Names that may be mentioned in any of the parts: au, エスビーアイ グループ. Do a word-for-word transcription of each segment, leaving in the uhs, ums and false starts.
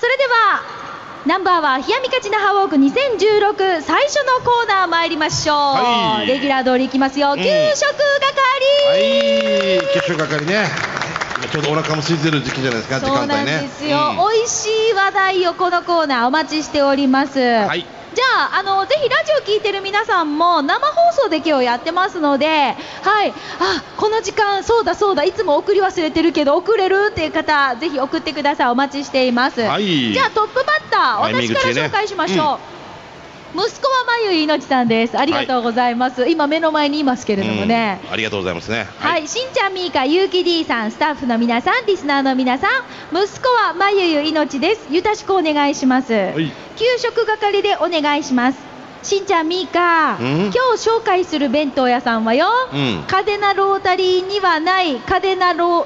それではナンバーは冷やみ勝ち那覇ウォークにせんじゅうろく最初のコーナー参りましょう、はい、レギュラー通りいきますよ、うん、給食係、はい、給食係ね、ちょうどお腹も空いてる時期じゃないですか。そうなんですよ、うん、美味しい話題をこのコーナーお待ちしております、はい、じゃあ、あのぜひラジオ聞いてる皆さんも生放送で今日やってますので、はい、あ、この時間そうだそうだいつも送り忘れてるけど送れるっていう方ぜひ送ってください。お待ちしています、はい、じゃあトップバッター、はい、私から紹介しましょう、はい、息子はまゆいのちさんです。ありがとうございます、はい、今目の前にいますけれどもね、ありがとうございますね、はい、はい、しんちゃん、みーか、ゆうき D さん、スタッフの皆さん、リスナーの皆さん、息子はまゆいのちです、よろしくお願いします、はい、給食係でお願いします。しんちゃん、みーか、うん、今日紹介する弁当屋さんはよ、うん、カデナロータリーにはないカデナロー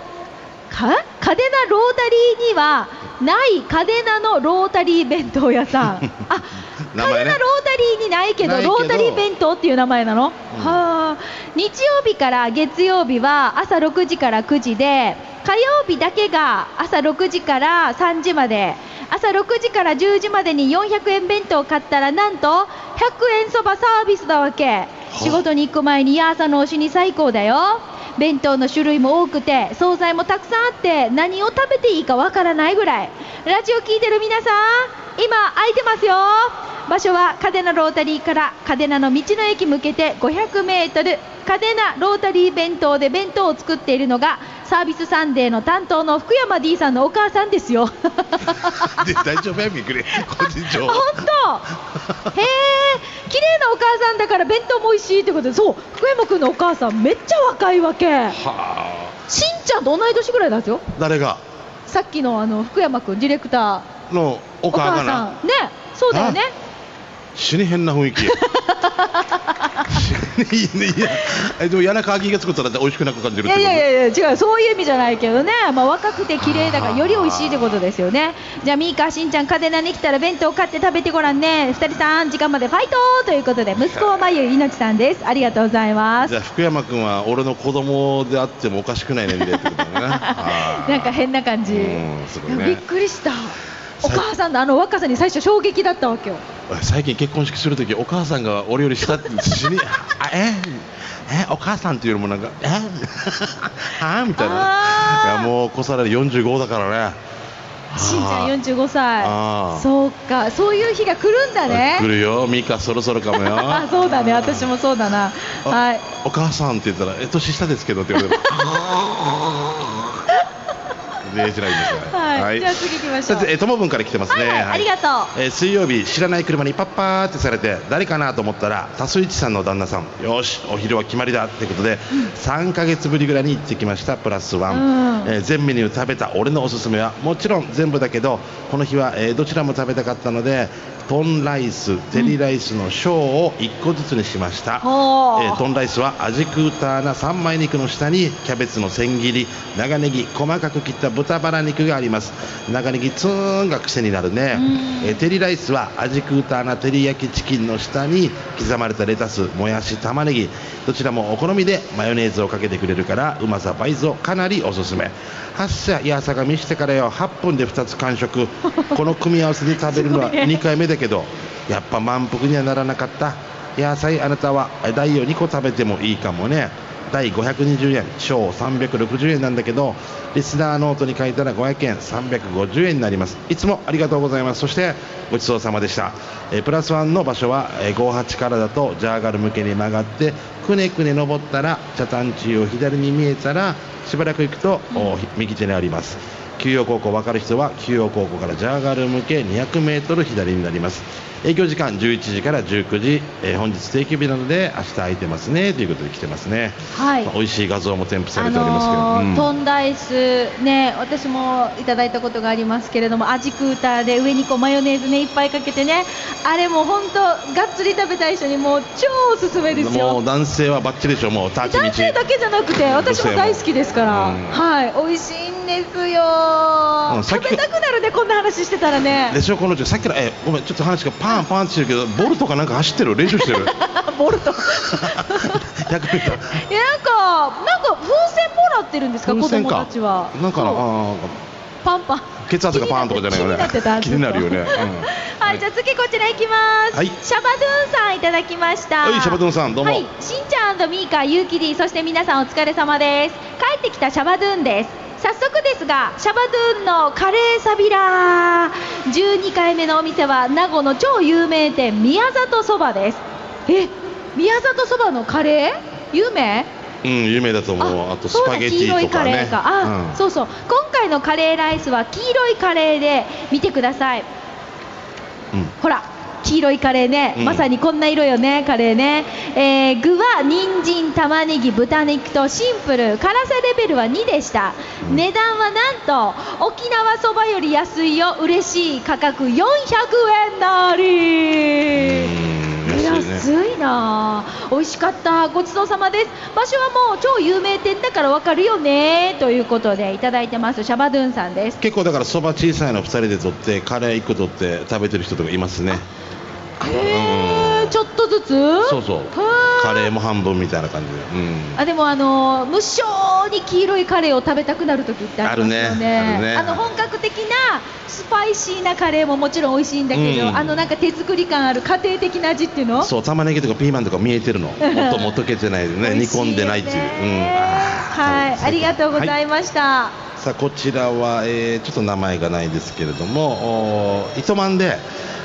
かカデナロータリーにはないカデナのロータリー弁当屋さんあ、ね、カデナロータリーにないけどロータリー弁当っていう名前なの、うん、は日曜日から月曜日は朝ろくじからくじで、火曜日だけが朝ろくじからさんじまで、朝ろくじからじゅうじまでによんひゃくえん弁当を買ったらなんとひゃくえんそばサービスだわけ。仕事に行く前にや朝の推しに最高だよ。弁当の種類も多くて惣菜もたくさんあって何を食べていいかわからないぐらい。ラジオ聞いてる皆さん今空いてますよ。場所は嘉手納ロータリーから嘉手納の道の駅向けてごひゃくメートル、嘉手納ロータリー弁当で弁当を作っているのがサービスサンデーの担当の福山 D さんのお母さんですよで大丈夫やみくれ個人情報本当へー綺麗なお母さんだから弁当も美味しいってことで、そう福山くんのお母さんめっちゃ若いわけ。はあ、しんちゃんと同い年ぐらいなんですよ。誰が？さっきのあの福山くんディレクターのお母さん。お母さんね、そうだよね。死に変な雰囲気。いやえでも谷中明が作ったら美味しくなく感じるってこと。いやいやいや違う、そういう意味じゃないけどね、まあ、若くて綺麗だからより美味しいってことですよね。じゃあミーカ、しんちゃん、カデナに来たら弁当買って食べてごらんね。ふたりさん時間までファイトということで、息子はまゆいのちさんです。ありがとうございます。じゃあ福山君は俺の子供であってもおかしくない年齢ってことだねなんか変な感じ、うんすごいね、びっくりした。お母さんのあの若さに最初衝撃だったわけよ。最近結婚式するときお母さんが俺より下って死にあええお母さんっていうよりもなんかえはぁみたいな。いやもうこさられよんじゅうごだからね。しんちゃんよんじゅうごさい。あそうか、そういう日が来るんだね。来るよミカ、そろそろかもよあそうだね、私もそうだな。はい、お母さんって言ったらえ年下ですけどって言われるね、ないですね。はい、はい、じゃあ次行きましょう。えー、ともぶんから来てますね、はいはいはい、ありがとう、えー、水曜日知らない車にパッパーってされて誰かなと思ったら多数一さんの旦那さん。よしお昼は決まりだってことで、うん、さんかげつぶりぐらいに行ってきましたプラスワン、うんえー、全メニュー食べた俺のおすすめはもちろん全部だけどこの日は、えー、どちらも食べたかったのでトンライス、テリライスの小をいっこずつにしました、うんえー、トンライスは味クーターな三枚肉の下にキャベツの千切り、長ネギ、細かく切った豚バラ肉があります。長ネギツーンが癖になるね、うんえー、テリライスは味クーターな照り焼きチキンの下に刻まれたレタス、もやし、玉ねぎどちらもお好みでマヨネーズをかけてくれるからうまさ倍増、かなりおすすめ。発車や朝が見してからよはっぷんでふたつ完食この組み合わせで食べるのはにかいめでだけどやっぱ満腹にはならなかった。野菜あなたは大をにこ食べてもいいかもね。大ごひゃくにじゅうえん、小さんびゃくろくじゅうえんなんだけどリスナーノートに書いたらごひゃくえんさんびゃくごじゅうえんになります。いつもありがとうございます。そしてごちそうさまでした。えプラスワンの場所はごじゅうはちからだとジャーガル向けに曲がってくねくね登ったら茶炭中を左に見えたらしばらく行くと、うん、右手にあります。九陽高校分かる人は九陽高校からジャーガル向けにひゃくメートル左になります。営業時間じゅういちじからじゅうくじ、えー、本日定休日なので明日空いてますねということで来てますね、はい。まあ、美味しい画像も添付されておりますけど、あのーうん、トンライスね私もいただいたことがありますけれども味クーターで上にこうマヨネーズねいっぱいかけてね、あれも本当がっつり食べたい人にもう超おすすめですよ。もう男性はバッチリでしょ。もうタッチ道男性だけじゃなくて私も大好きですから、うん、はい美味しいんですよ。うん、食べたくなるねこんな話してたらね。でしょこの人さっきからえごめんちょっと話がパンパンってしてるけどボルトかなんか走ってる練習してるボルトひゃくメートルいやなんかなんか風船もらってるんですか子供たちは。なんかなあパンパン血圧がパーンとかじゃないよね。気になるよね。はい、じゃあ次こちらいきます。はい、シャバドゥンさんいただきました。はい、シャバドゥンさんどうも。はい、しんちゃん&ミーカ、ユーキディ、そして皆さんお疲れ様です。帰ってきたシャバドゥンです。早速ですが、シャバドゥンのカレーサビラーじゅうにかいめのお店は名護の超有名店宮里そばです。え、宮里そばのカレー有名？うん、有名だと思う。あとスパゲティとかね。あ、そうそう。今回のカレーライスは黄色いカレーで見てください。うん、ほら、黄色いカレーね。うん、まさにこんな色よね、カレーね。えー、具は人参、玉ねぎ、豚肉とシンプル。辛さレベルはにでした。うん、値段はなんと沖縄そばより安いよ。嬉しい価格よんひゃくえんなり。安いなぁ。美味しかった。ごちそうさまです。場所はもう超有名店だからわかるよねということでいただいてます。シャバドゥンさんです。結構だからそば小さいのふたりで取ってカレーいっこ取って食べてる人とかいますね。へー、ちょっとずつ。そうそう、カレーも半分みたいな感じで、うん、あでもあのー、無性に黄色いカレーを食べたくなる時ってありますよね。あるね。あの本格的なスパイシーなカレーももちろん美味しいんだけど、うん、あのなんか手作り感ある家庭的な味っていうの。そう、玉ねぎとかピーマンとか見えてるの。もっとも溶けてないでね、煮込んでないっていう、うん、はい、ありがとうございました、はい、さあこちらは、えー、ちょっと名前がないですけれども、糸満で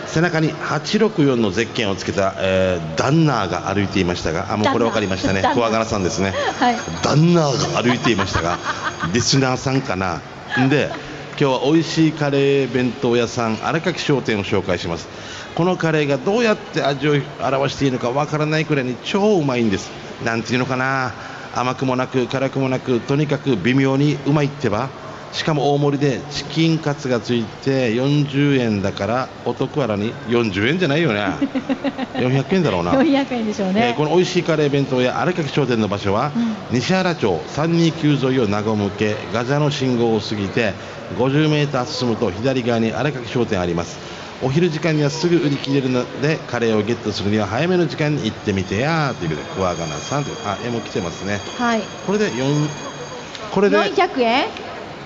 背中にはちろくよんのゼッケンをつけた、えー、ダンナーが歩いていましたが、あ、もうこれ分かりましたね。クワガラさんですね、はい、ダンナーが歩いていましたがリスナーさんかな。で、今日は美味しいカレー弁当屋さん荒垣商店を紹介します。このカレーがどうやって味を表していいのか分からないくらいに超うまいんです。なんていうのかな、甘くもなく辛くもなく、とにかく微妙にうまいってば。しかも大盛りでチキンカツがついてよんじゅうえんだから、お得あらによんじゅうえんじゃないよねよんひゃくえんだろうな。よんひゃくえんでしょうね。えー、この美味しいカレー弁当や荒垣商店の場所は、うん、西原町さんにきゅう沿いを名護向け、ガジャの信号を過ぎてごじゅうメートル進むと左側に荒垣商店あります。お昼時間にはすぐ売り切れるので、カレーをゲットするには早めの時間に行ってみてやーということで、クワガナさんという、あ、絵も来てますね。はい、これでよんひゃくえん。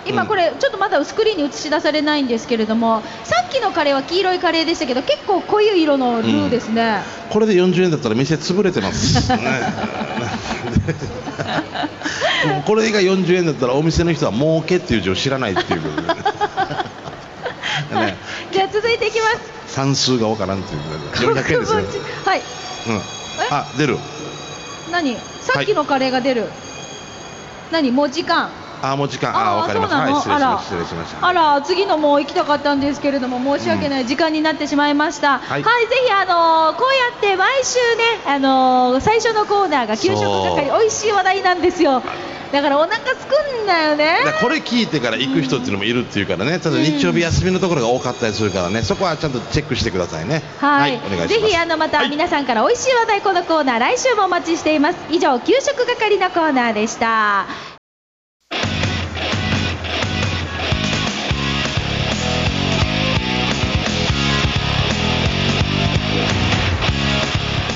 今これちょっとまだスクリーンに映し出されないんですけれども、さっきのカレーは黄色いカレーでしたけど、結構濃い色のルーですね、うん、これでよんじゅうえんだったら店潰れてます、ね、これがよんじゅうえんだったらお店の人は儲けっていう字を知らないっていうことで、ねはい、じゃあ続いていきます。算数がわからんということでよんひゃくえんですね。はい、うん、あ、出る。何、さっきのカレーが出る、はい、何、もう時間。あ、もう時間。あ、わかりました。はい、失礼しました。失礼しました。あら、次のも行きたかったんですけれども、申し訳ない時間になってしまいました。はい、ぜひあのこうやって毎週ね、あの最初のコーナーが給食係、美味しい話題なんですよ。だからお腹すくんだよね。これ聞いてから行く人っていうのもいるっていうからね。ただ日曜日休みのところが多かったりするからね。そこはちゃんとチェックしてくださいね。はい、お願いします。ぜひあのまた皆さんから美味しい話題、このコーナー来週もお待ちしています。以上、給食係のコーナーでした。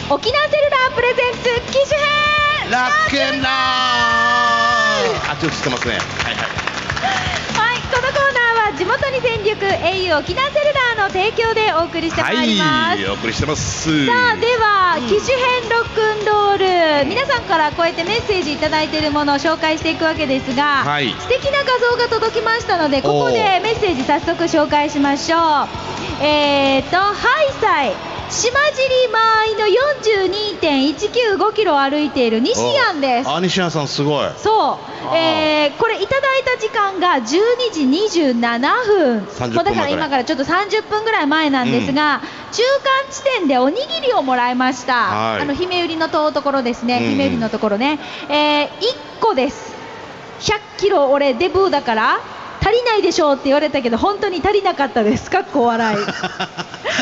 沖縄セルラープレゼンツ機種編ラックンロール。あ、ちょっと知ってますね。はいはい、はい、このコーナーは地元に全力 au 沖縄セルラーの提供でお送りしてまいります。はい、お送りしてます。さあ、では機種編ロックンロール、うん、皆さんからこうやってメッセージいただいているものを紹介していくわけですが、はい、素敵な画像が届きましたので、ここでメッセージ早速紹介しましょう。えーと、ハイサイ島尻間合いの よんじゅうにてんいちきゅうごキロを歩いている西安です。あ、西安さんすごい。そう、えー、これいただいた時間がじゅうにじにじゅうななふん、もうだから今からちょっとさんじゅっぷんぐらい前なんですが、うん、中間地点でおにぎりをもらいました。あの姫売りのところですね、うん、姫売りのところね、えー、いっこです。ひゃっキロ俺デブーだから足りないでしょうって言われたけど、本当に足りなかったです。かっこ笑い。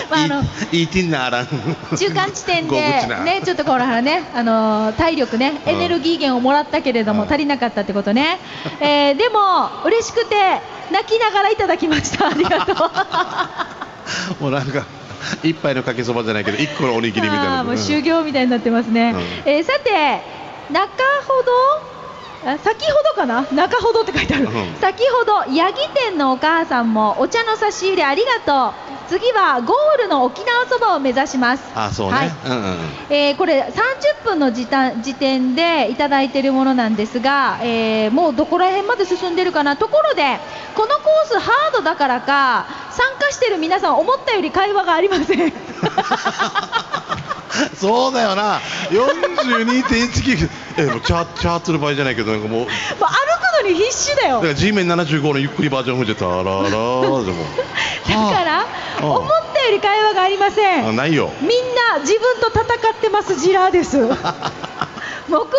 まああのいいてんなあらん。中間地点でね、ちょっとこれはね、あのー、体力ね、エネルギー源をもらったけれども、うん、足りなかったってことね。うん、えー、でも嬉しくて泣きながらいただきました。ありがとう。もうなんか。一杯のかけそばじゃないけど、一個のおにぎりみたいな。もう修行みたいになってますね。うん、えー、さて中ほど。先ほどかな、中ほどって書いてある、うん、先ほど八木店のお母さんもお茶の差し入れありがとう、次はゴールの沖縄そばを目指します。あ、そうね、はい、うんうん、えー、これさんじゅっぷんの時点でいただいているものなんですが、えー、もうどこら辺まで進んでるかな。ところでこのコースハードだからか参加している皆さん思ったより会話がありませんそうだよな、 よんじゅうにてんいちきゅう えもうチャーツの場合じゃないけど、なんかもう、もう歩くのに必死だよ。だから G メンななじゅうごのゆっくりバージョン見てたらららでもだから思ったより会話がありません。あ、ないよ。みんな自分と戦ってますジラーです黙々と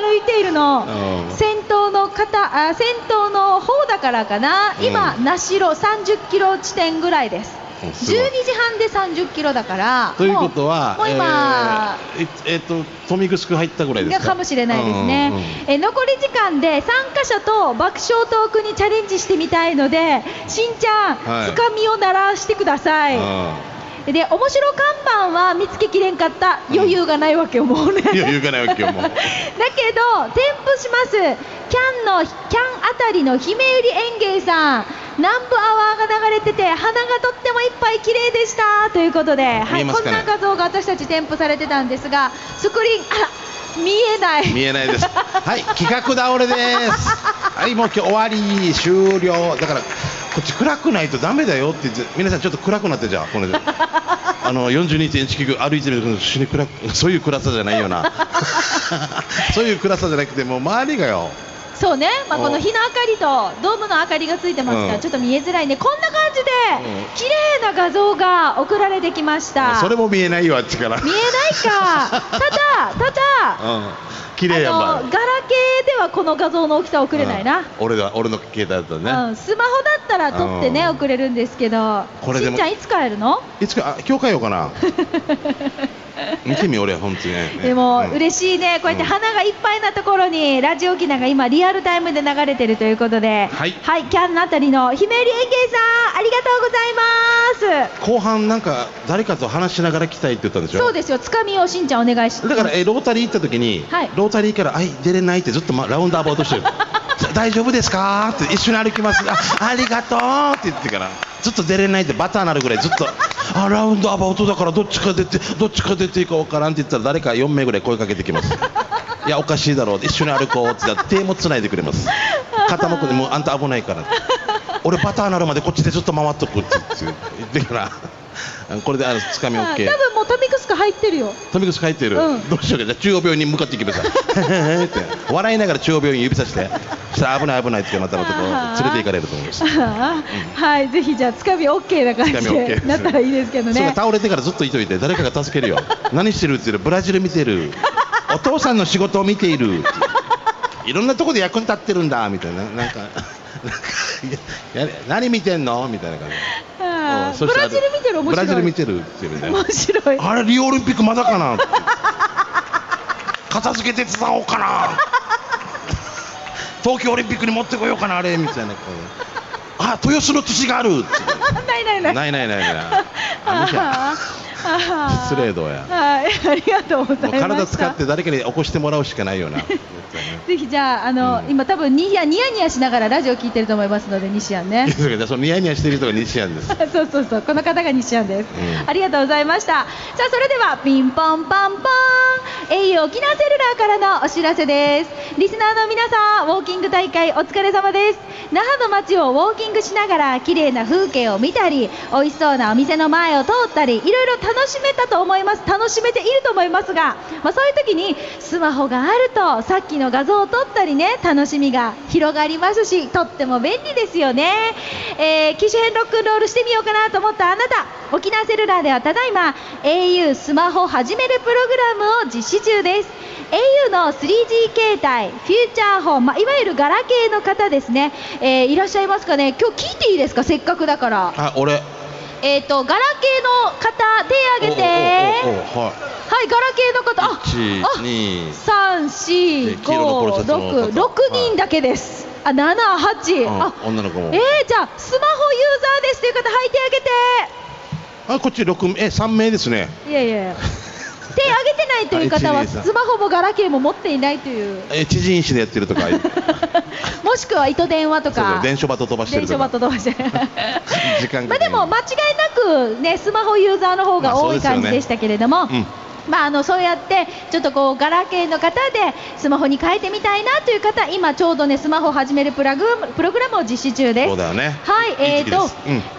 歩いているの、うん、先頭の方、あ、先頭の方だからかな、うん、今名城さんじゅっキロ地点ぐらいです。じゅうにじはんでさんじゅっキロだからということはもう今、えーえー、と富城入ったぐらいですか、かもしれないですね、うんうん、え残り時間で参加者と爆笑トークにチャレンジしてみたいので、しんちゃん、はい、つかみを鳴らしてください。で、面白看板は見つけきれんかった、うん、余裕がないわけよもうね余裕がないわけよもうだけど添付します。キャンのキャンあたりの姫売り園芸さん、南部アワーが流れてて花がとってもいっぱい綺麗でしたということで、はい、こんな画像が私たち添付されてたんですが、スクリーン、あ、見えない見えないですはい、企画倒れですはい、もう今日終わり終了だから、こっち暗くないとダメだよって言って、皆さんちょっと暗くなって、じゃあこのあの よんじゅうにてんいちきゅう 歩いてみると、そういう暗さじゃないよなそういう暗さじゃなくて、もう周りがよ、そうね、まあ、この日の明かりとドームの明かりがついてますから、ちょっと見えづらいね。こんな感じで綺麗な画像が送られてきました。それも見えないよ、あっちから見えないかただただ、うん、綺麗やんばい。あのガラケーではこの画像の大きさ送れないな、うん、俺が俺の携帯だったらね、うん、スマホだったら撮ってね、うん、送れるんですけど、これでもしんちゃんいつ帰るの、いつか、あ、今日帰ようかな見てみ俺は本当に、ね、でも、うん、嬉しいね、こうやって花がいっぱいなところに、うん、ラジオ沖縄が今リアルタイムで流れてるということで、はい、はい、キャンのあたりのひめゆり園芸さんありがとうございます。後半なんか誰かと話しながら来たいって言ったんでしょ。そうですよ、つかみをしんちゃんお願いし、だからえロータリー行った時に、はい、ロータリーからあい出れないってずっと、ま、ラウンドアバウトしてる大丈夫ですかって、一緒に歩きますあ、ありがとうって言ってからずっと出れないってバターなるぐらいずっとあラウンドアバウトだからどっちか出てどっちか出ていいか分からんって言ったら、誰かよん名ぐらい声かけてきますいやおかしいだろう、一緒に歩こうって言ったら手もつないでくれます肩もこでもうあんた危ないから俺バターなるまでこっちでずっと回っとくって言ってからこれであのつかみ OK、 多分もう富城入ってるよ、富城入ってる、うん、どうしようか、じゃあ中央病院に向かっていけばさって笑いながら中央病院指さして、そしたら危ない危ないってまたまた連れて行かれると思います、うん、はい、ぜひじゃあつかみ OK な感じでなったらいいですけどね。そうか、倒れてからずっといといて誰かが助けるよ何してるって言うの、ブラジル見てるお父さんの仕事を見ているいろんなとこで役に立ってるんだみたいな、なんか何見てんのみたいな感じ、ブラジル見てる、面白い、ブラジル見てるっていうね、面白い、あれリオオリンピックまだかなって片付け手伝おうかな東京オリンピックに持ってこようかなあれみたいな、あ、豊洲の寿司があるないないないないないないない失礼どうや、はい、ありがとうございました。体使って誰かに起こしてもらうしかないよなぜひじゃあ、あの、うん、今多分ニヤニヤニヤしながらラジオ聞いてると思いますので、西安ねそのニヤニヤしてる人が西安ですそうそうそう、この方が西安です、うん、ありがとうございました。さあ、それではピンポンパンポン au 沖縄セルラーからのお知らせです。リスナーの皆さん、ウォーキング大会お疲れ様です。那覇の街をウォーキングしながら綺麗な風景を見たり、美味しそうなお店の前を通ったり、いろいろ楽しめたと思います、楽しめていると思いますが、まあ、そういう時にスマホがあるとさっきの画像を撮ったりね、楽しみが広がりますし、とっても便利ですよね。えー、機種変ロックンロールしてみようかなと思ったあなた、沖縄セルラーではただいま au スマホ始めるプログラムを実施中です。 au の スリージー 携帯、フューチャーフォン、まあ、いわゆるガラケーの方ですね、えー、いらっしゃいますかね。今日聞いていいですか、せっかくだから。あ、俺えーと、ガラケーの方手を挙げて、はい、ガラケーの方、あ、いち、に、さん、し、ご、ろく、ろくにんだけです。あ、なな、はち、あ、女の子も、えー、じゃあスマホユーザーですという方、はい、手を挙げて。あ、こっちろく、え、さん名ですね。いやいや手定上げてないという方はスマホもガラケーも持っていないという、知人誌でやってるとかもしくは糸電話とか電書バト飛ばしてるとかでも間違いなく、ね、スマホユーザーの方が多い感じでしたけれども、まあ、あのそうやってちょっとこうガラケーの方でスマホに変えてみたいなという方、今ちょうどねスマホを始めるプラグプログラムを実施中です。そうだよね。はい、えーと、うん、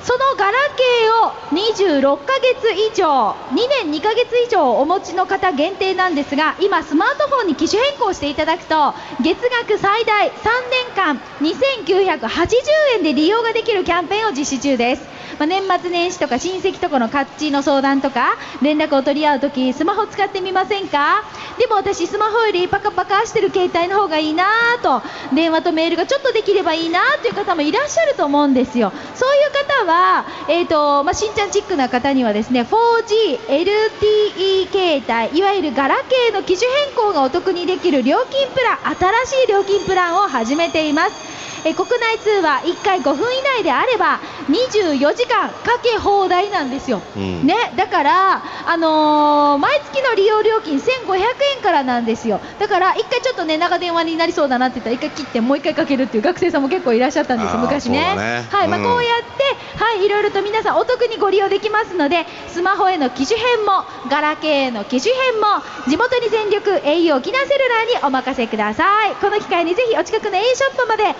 そのガラケーをにじゅうろっかげついじょうにねんにかげついじょうお持ちの方限定なんですが、今スマートフォンに機種変更していただくと月額最大さんねんかんにせんきゅうひゃくはちじゅうえんで利用ができるキャンペーンを実施中です。まあ、年末年始とか親戚とかのカッチの相談とか連絡を取り合うとき、スマホ使ってみませんか？でも私スマホよりパカパカしてる携帯の方がいいなと、電話とメールがちょっとできればいいなという方もいらっしゃると思うんですよ。そういう方は、えーとまあ、しんちゃんチックな方にはですね フォージー エルティーイー 携帯、いわゆるガラケーの機種変更がお得にできる料金プラン、新しい料金プランを始めています。え国内通話いっかいごふん以内であればにじゅうよじかんかけ放題なんですよ、うんね、だから、あのー、毎月の利用料金せんごひゃくえんからなんですよ。だからいっかいちょっと、ね、長電話になりそうだなって言ったらいっかい切ってもういっかいかけるっていう学生さんも結構いらっしゃったんですよ昔ね。はい、まあ、こうやって、はい、いろいろと皆さんお得にご利用できますので、スマホへの機種変もガラケーへの機種変も地元に全力 au 沖縄セルラーにお任せください。この機会にぜひお近くの au ショップまでウォー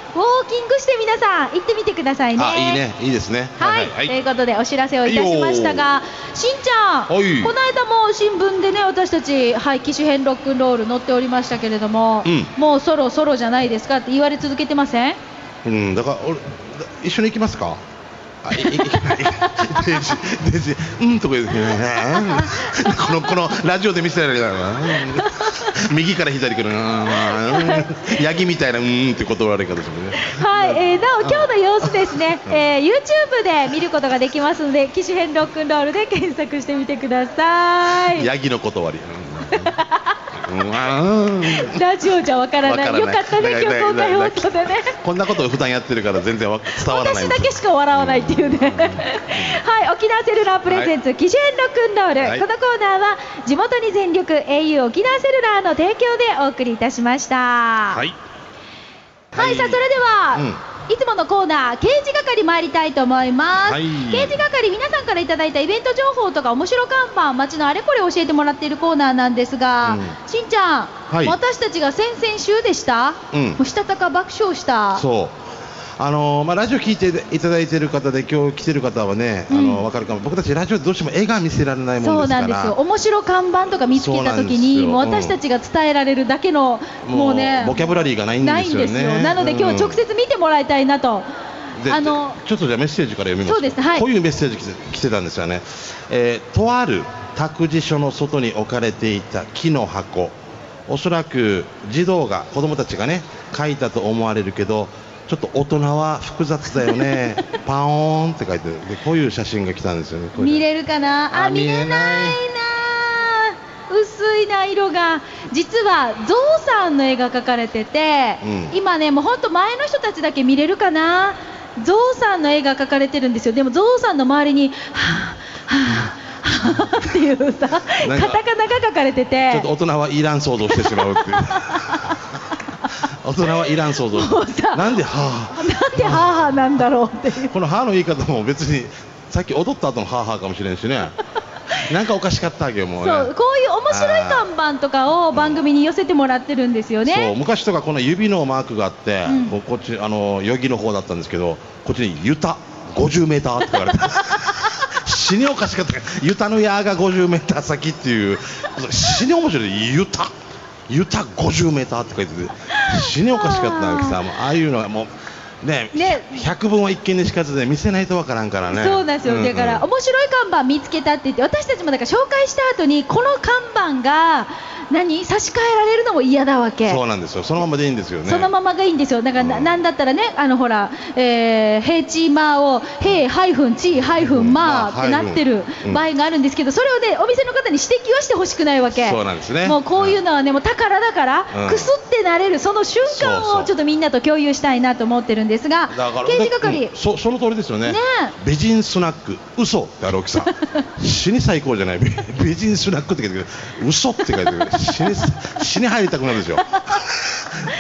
キングして皆さん行ってみてくださいね。あ、いいね、いいですね。はい、はい、ということでお知らせをいたしましたが、しんちゃん、はい、この間も新聞でね私たち、はい、機種変ロックンロール載っておりましたけれども、うん、もうそろそろじゃないですかって言われ続けてません？うん、だから俺一緒に行きますか？あ、いいデジうんとか言う、ね、このこのラジオで見せられるな右から左からヤギみたいなうんって断られ方ですね。はい、えー、なお今日の様子ですね、えー、YouTube で見ることができますので機種変ロックンロールで検索してみてください。ヤギの断りラジオじゃわからない。よかったね、今日公開放送でね。こんなことを普段やってるから全然伝わらない。私だけしか笑わないっていうね。はい、沖縄セルラープレゼンツ機種変ロックンロール。このコーナーは地元に全力 au 沖縄セルラーの提供でお送りいたしました。はい。はい、さあそれでは。いつものコーナー刑事係参りたいと思います、はい、刑事係皆さんからいただいたイベント情報とか面白看板街のあれこれ教えてもらっているコーナーなんですが、うん、しんちゃん、はい、私たちが先々週でした、うん、もうしたたか爆笑したそうあのーまあ、ラジオ聞いていただいている方で今日来ている方はね、うん、あの分かるかも。僕たちラジオどうしても絵が見せられないもんですから。そうなんですよ。面白看板とか見つけた時にもう私たちが伝えられるだけのもうねボキャブラリーがないんですよね。ないんですよ。なので今日直接見てもらいたいなと、うん、あのちょっとじゃあメッセージから読みます。そうです、はい、こういうメッセージ来 て, 来てたんですよね、えー、とある託児所の外に置かれていた木の箱、おそらく児童が子どもたちがね書いたと思われるけどちょっと大人は複雑だよねパーンって書いてる。でこういう写真が来たんですよね。これ見れるかなあ、見えないな、薄いな色が。実はゾウさんの絵が描かれてて、うん、今ねもうほんと前の人たちだけ見れるかな、ゾウさんの絵が描かれてるんですよ。でもゾウさんの周りにはぁはぁっていうさカタカナが書かれててちょっと大人はいらん想像してしまうっていう大人はいらん想像なんではぁなんではぁなんだろうっていうこのはぁの言い方も別にさっき踊った後のはぁはぁかもしれんしねなんかおかしかったわけよもうね。そうこういう面白い看板とかを番組に寄せてもらってるんですよね、うん、そう昔とかこの指のマークがあって、うん、もうこっちあの代々木の方だったんですけどこっちにユタごじゅうメーターって言われて死におかしかったからユタの矢がごじゅうメーター先っていう死に面白いユタユタごじゅうメーターって書いてて死におかしかったんですよ。ああいうのはもうねひゃくぶんは一見にしかずで見せないとわからんからね。そうなんですよ、うんうん、だから面白い看板見つけたって言って私たちもだから紹介した後にこの看板が何差し替えられるのも嫌だわけ。そうなんですよ。そのままでいいんですよね。そのままがいいんですよ。だから、うん、な, なんだったらねあのほら、えー、平地まを平ハイフン地ハイフンまってなってる場合があるんですけど、それをねお店の方に指摘はしてほしくないわけ。そうなんですね。もうこういうのはねもう宝だから、うん、くすってなれるその瞬間をちょっとみんなと共有したいなと思ってるんですですが、刑事係、うん、そ, その通りですよ ね, ね美人スナック嘘ってある青木さん死に最高じゃない 美, 美人スナックって書いてるけど嘘って書いてる死 に, 死に入りたくなるでしょ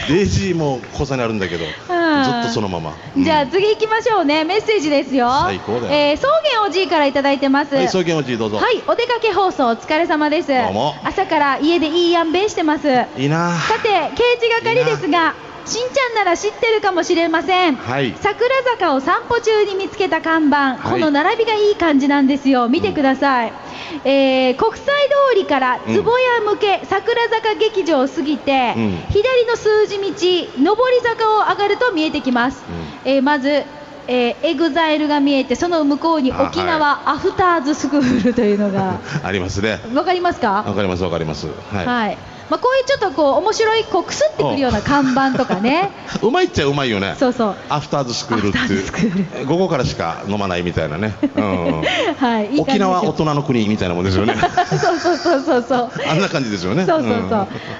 デイジーも小さにあるんだけど、うん、ずっとそのまま、うん、じゃあ次行きましょうね。メッセージですよ。最高だよ、えー、草原おじいからいただいてます、はい、草原おじいどうぞ。はい、お出かけ放送お疲れ様です。どうも。朝から家でいいやんべしてます。いいな。さて刑事係ですが、しんちゃんなら知ってるかもしれません、はい、桜坂を散歩中に見つけた看板、はい、この並びがいい感じなんですよ。見てください、うん、えー、国際通りから坪谷向け、うん、桜坂劇場を過ぎて、うん、左の数字道上り坂を上がると見えてきます、うん、えー、まずえー、エグザイルが見えて、その向こうに沖縄アフターズスクールというのが あ,、はい、ありますね。わかりますか？わかりますわかります、はい、はい、まあ、こういうちょっとこう面白いこうくすってくるような看板とかねうまいっちゃうまいよね。そうそう、アフターズスクールっていう午後からしか飲まないみたいなね、うん、はい、いい沖縄大人の国みたいなもんですよねそうそうそうそうそうあんな感じですよね。そうそうそう、うん、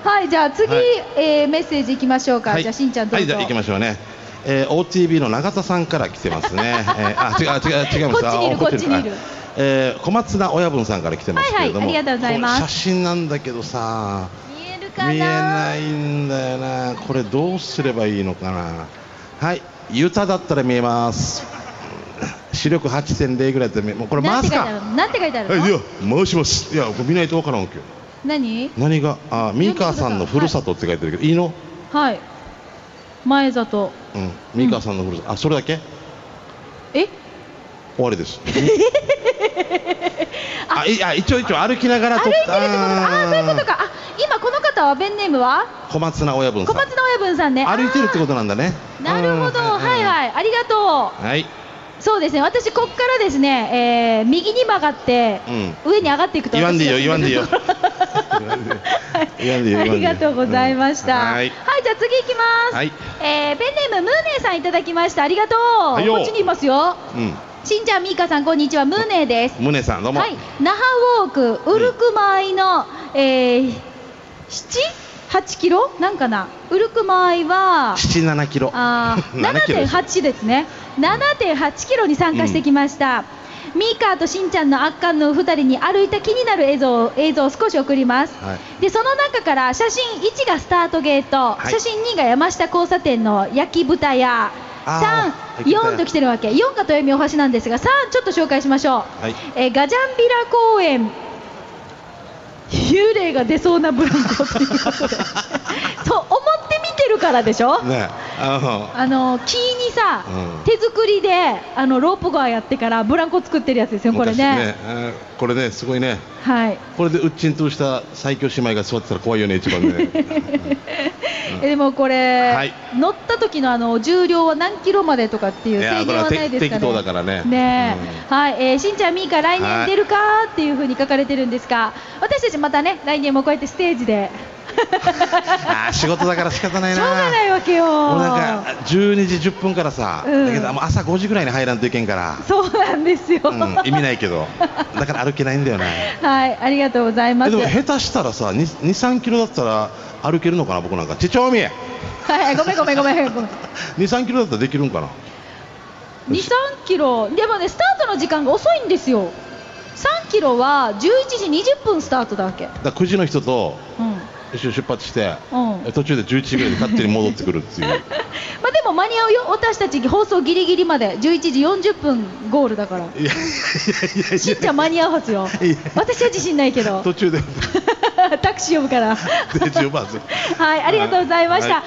はい。じゃあ次、はい、えー、メッセージいきましょうか、はい、じゃあしんちゃんどうぞ。はい、じゃあいきましょうね。えー、オーティービー の永田さんから来てますね、えー、あ、違う違う違います。こっちにいるこっちにいる、えー、小松菜親分さんから来てますけれども、はいはい、ありがとうございます。写真なんだけどさ、見えるかな？見えないんだよな。これどうすればいいのかな。はい、ユタだったら見えます。視力 はちてんれい ぐらいだったら、もうこれ回すかなんて書いてあるの？いや、回します。いや、これ見ないと分からんわけよ。何？何が？あ、三川さんのふるさとって書いてるけど、はい、いいの？はい、前里、うん、三川さんのふるさと、うん、あ、それだけ？え？終わりですああ、いあ、一応一応歩きながらと、歩いてるってことか。あ、そういうことか。あ、今この方はベンネームは小松菜親分さん。小松菜親分さんね。歩いてるってことなんだね。なるほど、はいはい、ありがとう。はい、そうですね、私こっからですね、えー、右に曲がって、うん、上に上がっていくと。言わんでいいよ言わんでいいよありがとうございました、うん、はい、はい、じゃあ次いきます、はい、えー、ペンネームムーネーさんいただきました。ありがとう、はい、こっちにいますよ、うん、しんちゃん、みーかさん、こんにちは。ムーネーです。ムーネーさん、どうも。はい、那覇ウォークウルクマイの、うん、えー、ななはちキロなんかな。ウルクマイはななじゅうななキロ、あななてんはち ですねななてんはちキロに参加してきました、うん、ミーカーとしんちゃんの圧巻のお二人に歩いた気になる映像を、映像を少し送ります、はい、でその中から写真いちがスタートゲート、はい、写真にが山下交差点の焼き豚屋、さん、よんと来てるわけ。よんが豊見大橋なんですが、さんちょっと紹介しましょう、はい、えー、ガジャンビラ公園、幽霊が出そうなブランコということでそう思って見てるからでしょ、ね、あの、あの木にさ、うん、手作りであのロープゴアやってからブランコ作ってるやつですよ、これ ね, ねこれね、すごいね、はい、これでうっちんとした最強姉妹が座ってたら怖いよね、一番ね、うん、でもこれ、はい、乗った時のあの重量は何キロまでとかっていう制限はないですかね。適当だからね。ね、うん、はい、えー、しんちゃん、みーか来年出るかっていう風に書かれてるんですが、私たちまたね、来年もこうやってステージであー、仕事だから仕方ないな。しょうがないわけよ。もうなんかじゅうにじじゅっぷんからさ、うん、だけどもう朝ごじぐらいに入らんといけんから。そうなんですよ、うん、意味ないけどだから歩けないんだよねはい、ありがとうございます。でも下手したらさ にさんキロだったら歩けるのかな、僕なんかちちょみはい、ごめんごめんごめん にさんキロだったらできるんかな。 にさんキロ、でもね、スタートの時間が遅いんですよ。さんキロはじゅういちじにじゅっぷんスタートだわけだからくじの人と、うん、一緒に出発して、うん、途中でじゅういちじぐらいで勝手に戻ってくるっていうまあでも間に合うよ、私たち放送ギリギリまでじゅういちじよんじゅっぷんゴールだから。いやいやいやいや、しんちゃん間に合うはずよ。いや、私は自信ないけど途中でタクシー呼ぶから大丈夫はずはい、ありがとうございました、はい。